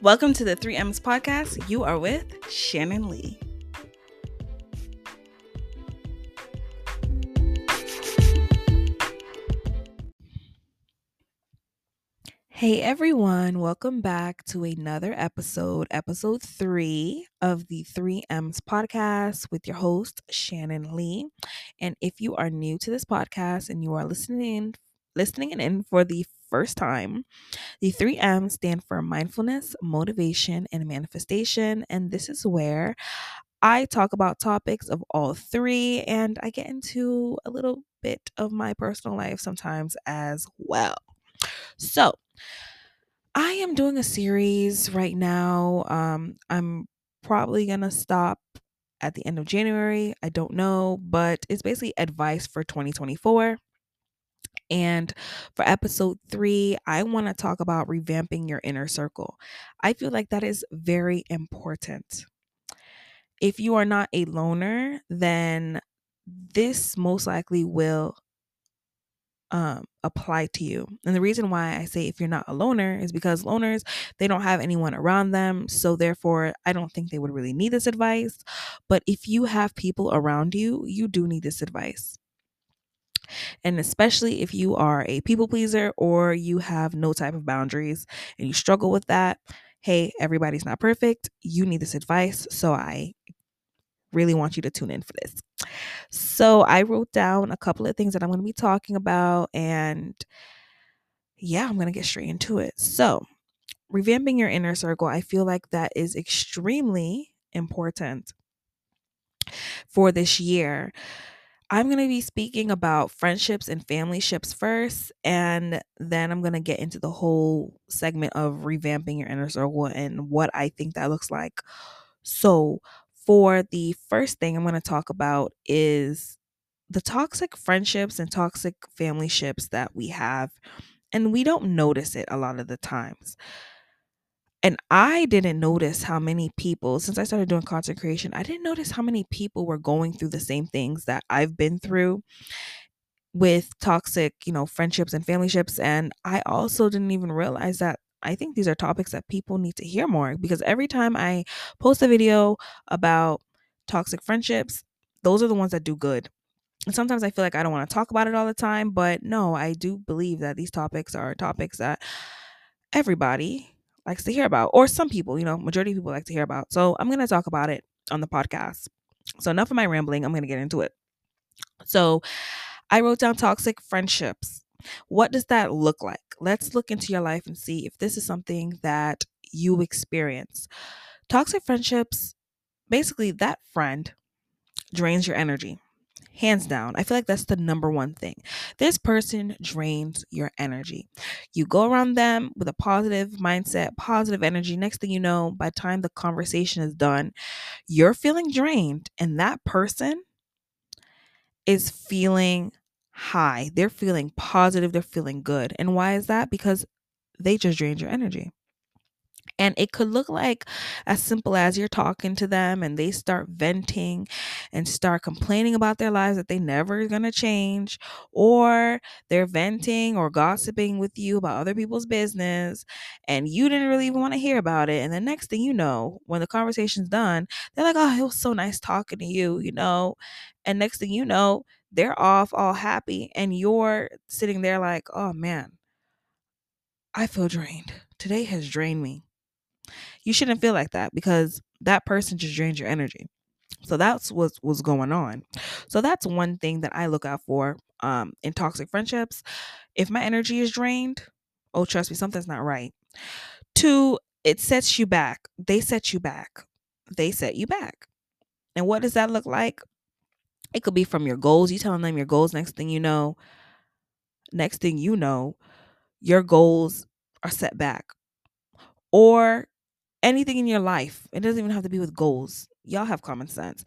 Welcome to the 3Ms Podcast. You are with Shannon Lee. Hey everyone, welcome back to another episode 3 of the 3Ms Podcast with your host, Shannon Lee. And if you are new to this podcast and you are listening in for the first time, the 3Ms stand for mindfulness, motivation, and manifestation. And this is where I talk about topics of all three, and I get into a little bit of my personal life sometimes as well. So I am doing a series right now. I'm probably gonna stop at the end of January. I don't know, but it's basically advice for 2024. And for episode 3, I want to talk about revamping your inner circle. I feel like that is very important. If you are not a loner, then this most likely will apply to you. And the reason why I say if you're not a loner is because loners, they don't have anyone around them. So therefore, I don't think they would really need this advice. But if you have people around you, you do need this advice. And especially if you are a people pleaser or you have no type of boundaries and you struggle with that, hey, everybody's not perfect. You need this advice. So I really want you to tune in for this. So I wrote down a couple of things that I'm going to be talking about, and I'm going to get straight into it. So revamping your inner circle, I feel like that is extremely important for this year. I'm going to be speaking about friendships and familyships first, and then I'm going to get into the whole segment of revamping your inner circle and what I think that looks like. So for the first thing I'm going to talk about is the toxic friendships and toxic familyships that we have, and we don't notice it a lot of the times. And I didn't notice how many people, since I started doing content creation, I didn't notice how many people were going through the same things that I've been through with toxic, friendships and familyships. And I also didn't even realize that I think these are topics that people need to hear more, because every time I post a video about toxic friendships, those are the ones that do good. And sometimes I feel like I don't want to talk about it all the time, but no, I do believe that these topics are topics that everybody likes to hear about, or some people, majority of people like to hear about. So I'm going to talk about it on the podcast. So enough of my rambling. I'm going to get into it. So I wrote down toxic friendships. What does that look like? Let's look into your life and see if this is something that you experience. Toxic friendships, basically that friend drains your energy. Hands down. I feel like that's the number one thing. This person drains your energy. You go around them with a positive mindset, positive energy. Next thing you know, by the time the conversation is done, you're feeling drained, and that person is feeling high. They're feeling positive. They're feeling good. And why is that? Because they just drained your energy. And it could look like as simple as you're talking to them and they start venting and start complaining about their lives that they never going to change, or they're venting or gossiping with you about other people's business and you didn't really even want to hear about it. And the next thing you know, when the conversation's done, they're like, oh, it was so nice talking to you, and next thing you know, they're off all happy and you're sitting there like, oh man, I feel drained. Today has drained me. You shouldn't feel like that, because that person just drained your energy. So that's what was going on. So that's one thing that I look out for in toxic friendships. If my energy is drained, oh, trust me, something's not right. 2, it sets you back. They set you back. They set you back. And what does that look like? It could be from your goals. You telling them your goals. Next thing you know, your goals are set back. Or anything in your life. It doesn't even have to be with goals. Y'all have common sense.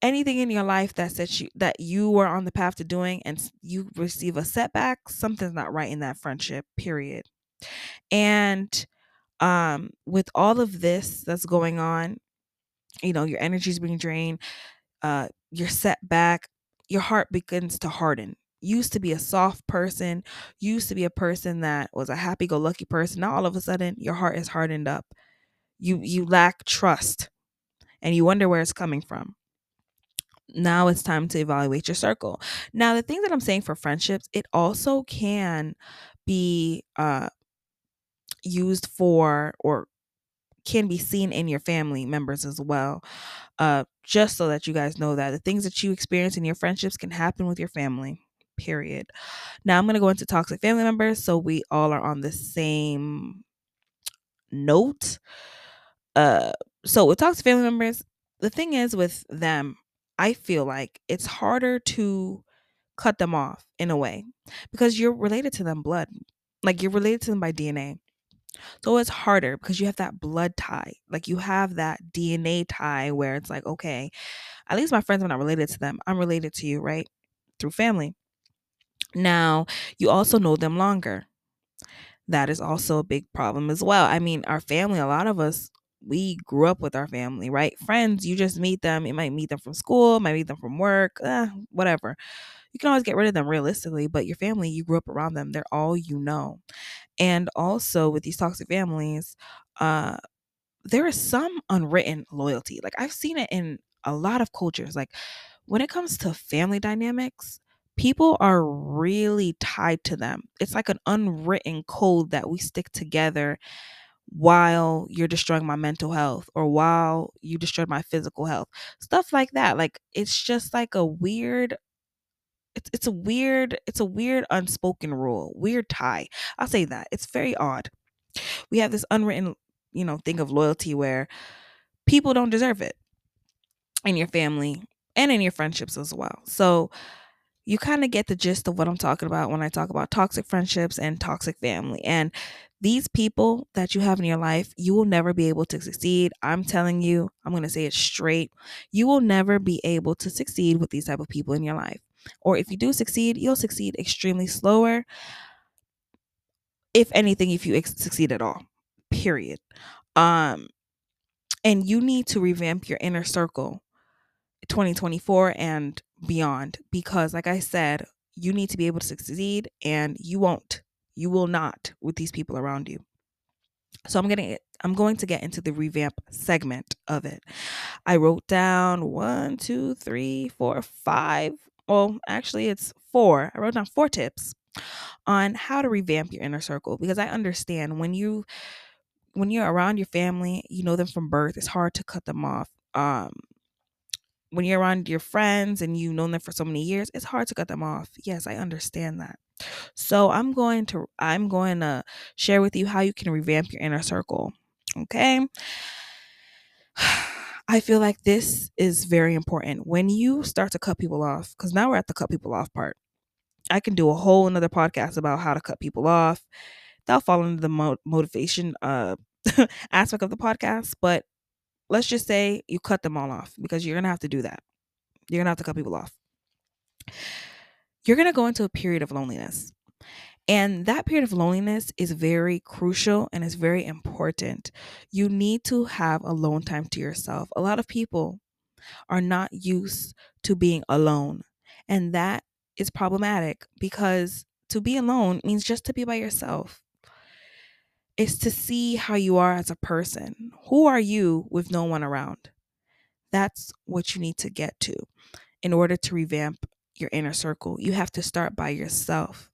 Anything in your life that you were on the path to doing and you receive a setback, something's not right in that friendship, period. And with all of this that's going on, your energy's being drained, you're set back, your heart begins to harden. Used to be a soft person, used to be a person that was a happy-go-lucky person. Now all of a sudden, your heart is hardened up. You lack trust and you wonder where it's coming from. Now it's time to evaluate your circle. Now, the thing that I'm saying for friendships, it also can be used for, or can be seen in your family members as well. Just so that you guys know that the things that you experience in your friendships can happen with your family, period. Now I'm going to go into toxic family members so we all are on the same note. So with toxic family members, the thing is with them, I feel like it's harder to cut them off in a way because you're related to them blood. Like you're related to them by DNA. So it's harder because you have that blood tie. Like you have that DNA tie where it's like, okay, at least my friends, I'm not related to them. I'm related to you, right? Through family. Now, you also know them longer. That is also a big problem as well. I mean, our family, a lot of us, we grew up with our family, right? Friends, you just meet them. You might meet them from school, might meet them from work, whatever. You can always get rid of them realistically, but your family, you grew up around them. They're all you know. And also with these toxic families, there is some unwritten loyalty. Like I've seen it in a lot of cultures. Like when it comes to family dynamics, people are really tied to them. It's like an unwritten code that we stick together while you're destroying my mental health or while you destroyed my physical health, stuff like that. Like it's just like a weird, it's a weird unspoken rule, weird tie. I'll say that. It's very odd. We have this unwritten, thing of loyalty where people don't deserve it in your family and in your friendships as well. So you kind of get the gist of what I'm talking about when I talk about toxic friendships and toxic family. And these people that you have in your life, you will never be able to succeed. I'm telling you, I'm going to say it straight. You will never be able to succeed with these type of people in your life. Or if you do succeed, you'll succeed extremely slower. If anything, if you succeed at all, period. And you need to revamp your inner circle 2024 and beyond, because like I said, you need to be able to succeed and you will not with these people around you. So I'm going to get into the revamp segment of it. I wrote down 1, 2, 3, 4, 5. Well, actually it's 4. I wrote down 4 tips on how to revamp your inner circle, because I understand when you're around your family, you know them from birth, it's hard to cut them off. When you're around your friends and you've known them for so many years, it's hard to cut them off. Yes, I understand that. So I'm going to share with you how you can revamp your inner circle. Okay. I feel like this is very important when you start to cut people off, because now we're at the cut people off part. I can do a whole another podcast about how to cut people off. That'll fall into the motivation aspect of the podcast, but let's just say you cut them all off, because you're going to have to do that. You're going to have to cut people off. You're going to go into a period of loneliness. And that period of loneliness is very crucial and is very important. You need to have alone time to yourself. A lot of people are not used to being alone. And that is problematic, because to be alone means just to be by yourself. It's to see how you are as a person. Who are you with no one around? That's what you need to get to in order to revamp your inner circle. You have to start by yourself.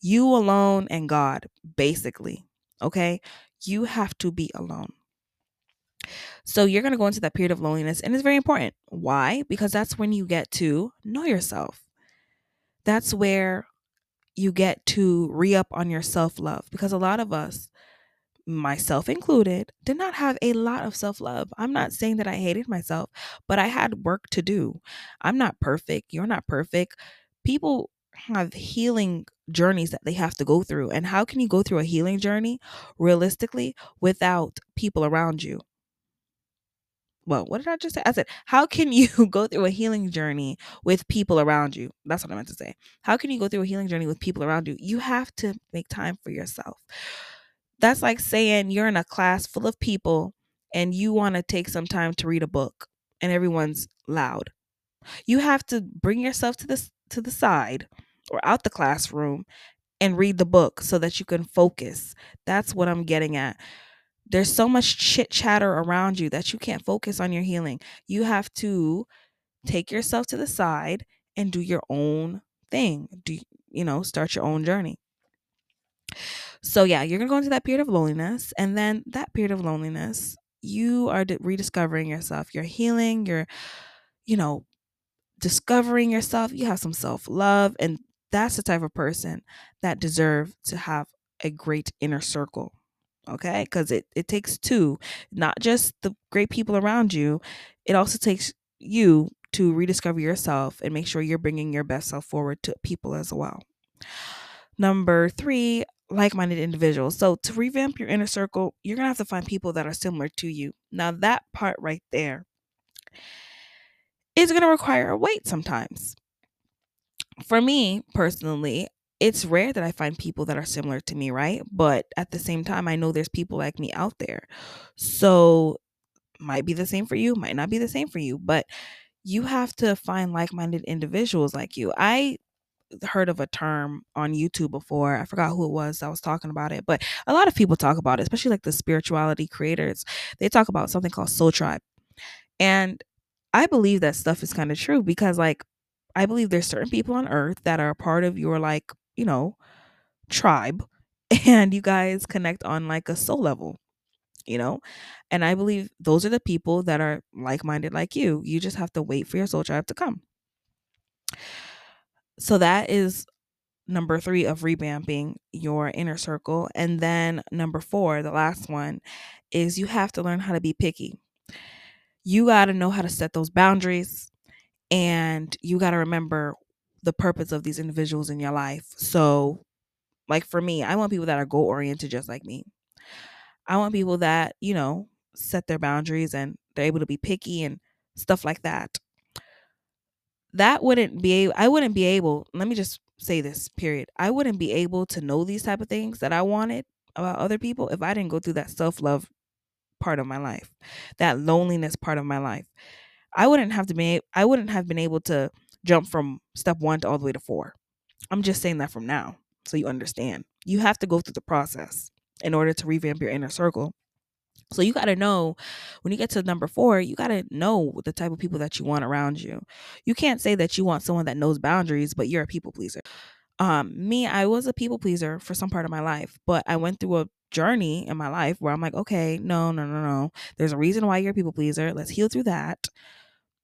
You alone and God, basically. Okay? You have to be alone. So you're going to go into that period of loneliness, and it's very important. Why? Because that's when you get to know yourself. That's where you get to re-up on your self-love, because a lot of us, myself included, did not have a lot of self-love. I'm not saying that I hated myself, but I had work to do. I'm not perfect. You're not perfect. People have healing journeys that they have to go through. And how can you go through a healing journey realistically without people around you? Well, what did I just say? I said, how can you go through a healing journey with people around you? That's what I meant to say. How can you go through a healing journey with people around you? You have to make time for yourself. That's like saying you're in a class full of people and you want to take some time to read a book and everyone's loud. You have to bring yourself to the side or out the classroom and read the book so that you can focus. That's what I'm getting at. There's so much chit chatter around you that you can't focus on your healing. You have to take yourself to the side and do your own thing. Start your own journey. So yeah, you're going to go into that period of loneliness. And then that period of loneliness, you are rediscovering yourself. You're healing. You're, discovering yourself. You have some self-love. And that's the type of person that deserve to have a great inner circle. Okay? Because it takes two, not just the great people around you. It also takes you to rediscover yourself and make sure you're bringing your best self forward to people as well. Number 3, like-minded individuals. So to revamp your inner circle, you're going to have to find people that are similar to you. Now that part right there is going to require a wait sometimes. For me personally, it's rare that I find people that are similar to me, right? But at the same time, I know there's people like me out there. So might be the same for you, might not be the same for you, but you have to find like-minded individuals like you. I heard of a term on YouTube before. I forgot who it was that was talking about it, but a lot of people talk about it, especially like the spirituality creators. They talk about something called Soul Tribe. And I believe that stuff is kind of true because I believe there's certain people on earth that are a part of your tribe, and you guys connect on a soul level, and I believe those are the people that are like-minded like you. You just have to wait for your soul tribe to come. So that is number 3 of revamping your inner circle. And then number 4, the last one, is you have to learn how to be picky. You got to know how to set those boundaries, and you got to remember the purpose of these individuals in your life. So for me, I want people that are goal oriented, just like me. I want people that, set their boundaries and they're able to be picky and stuff like that. I wouldn't be able to know these type of things that I wanted about other people if I didn't go through that self-love part of my life, that loneliness part of my life. I wouldn't have been able to jump from step 1 to all the way to 4. I'm just saying that from now, so you understand. You have to go through the process in order to revamp your inner circle. So you got to know, when you get to number 4, you got to know the type of people that you want around you. You can't say that you want someone that knows boundaries, but you're a people pleaser. Me, I was a people pleaser for some part of my life, but I went through a journey in my life where I'm like, okay, no. There's a reason why you're a people pleaser. Let's heal through that.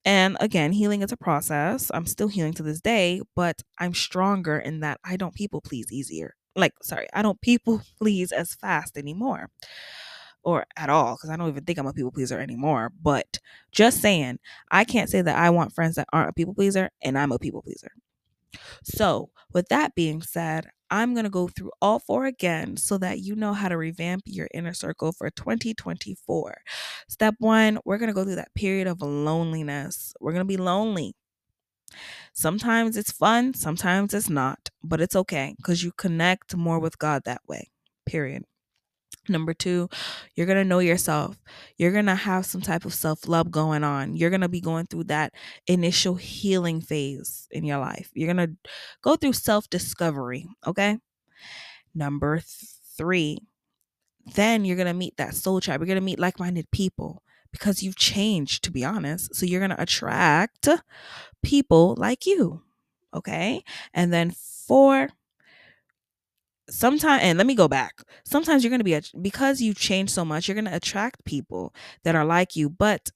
And again, healing is a process. I'm still healing to this day, but I'm stronger in that I don't people please easier. I don't people please as fast anymore. Or at all, because I don't even think I'm a people pleaser anymore. But just saying, I can't say that I want friends that aren't a people pleaser, and I'm a people pleaser. So with that being said, I'm going to go through all 4 again so that you know how to revamp your inner circle for 2024. Step 1, we're going to go through that period of loneliness. We're going to be lonely. Sometimes it's fun, sometimes it's not, but it's okay because you connect more with God that way, period. Number 2, you're going to know yourself. You're going to have some type of self-love going on. You're going to be going through that initial healing phase in your life. You're going to go through self-discovery, okay? Number 3, then you're going to meet that soul tribe. You're going to meet like-minded people because you've changed, to be honest. So you're going to attract people like you, okay? And then 4, sometimes you're going to be, because you change so much, you're going to attract people that are like you. But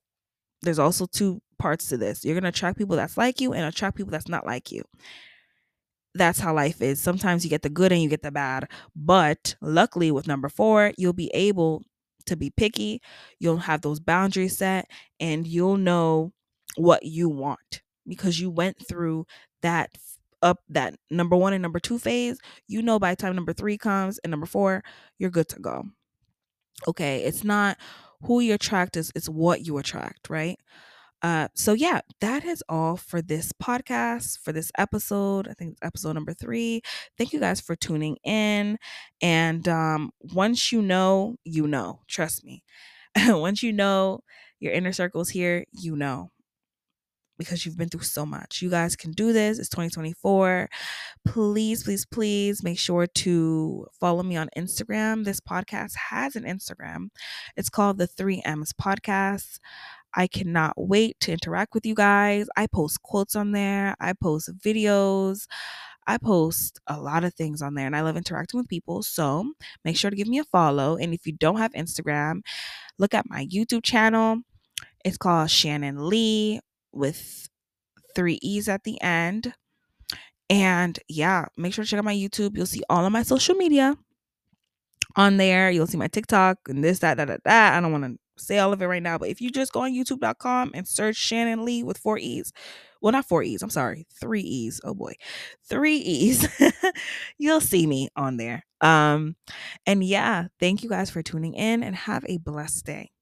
there's also 2 parts to this. You're going to attract people that's like you and attract people that's not like you. That's how life is. Sometimes you get the good and you get the bad. But luckily with number 4, you'll be able to be picky. You'll have those boundaries set and you'll know what you want because you went through that number 1 and number 2 phase. By the time number 3 comes and number 4, you're good to go. Okay, it's not who you attract, it's what you attract, right? So yeah, that is all for this podcast, for this episode. I think it's episode number 3. Thank you guys for tuning in. And once you know, trust me, once you know your inner circle's here, because you've been through so much. You guys can do this. It's 2024. Please, please, please make sure to follow me on Instagram. This podcast has an Instagram. It's called the 3Ms Podcast. I cannot wait to interact with you guys. I post quotes on there. I post videos. I post a lot of things on there, and I love interacting with people. So make sure to give me a follow. And if you don't have Instagram, look at my YouTube channel. It's called Shannon Lee with 3 E's at the end. And yeah, make sure to check out my YouTube. You'll see all of my social media on there. You'll see my TikTok and this, that, that, that, that. I don't want to say all of it right now, but if you just go on youtube.com and search Shannon Lee with 4 E's, well, not 4 E's, I'm sorry, 3 E's, oh boy, 3 E's, you'll see me on there. And yeah, thank you guys for tuning in and have a blessed day.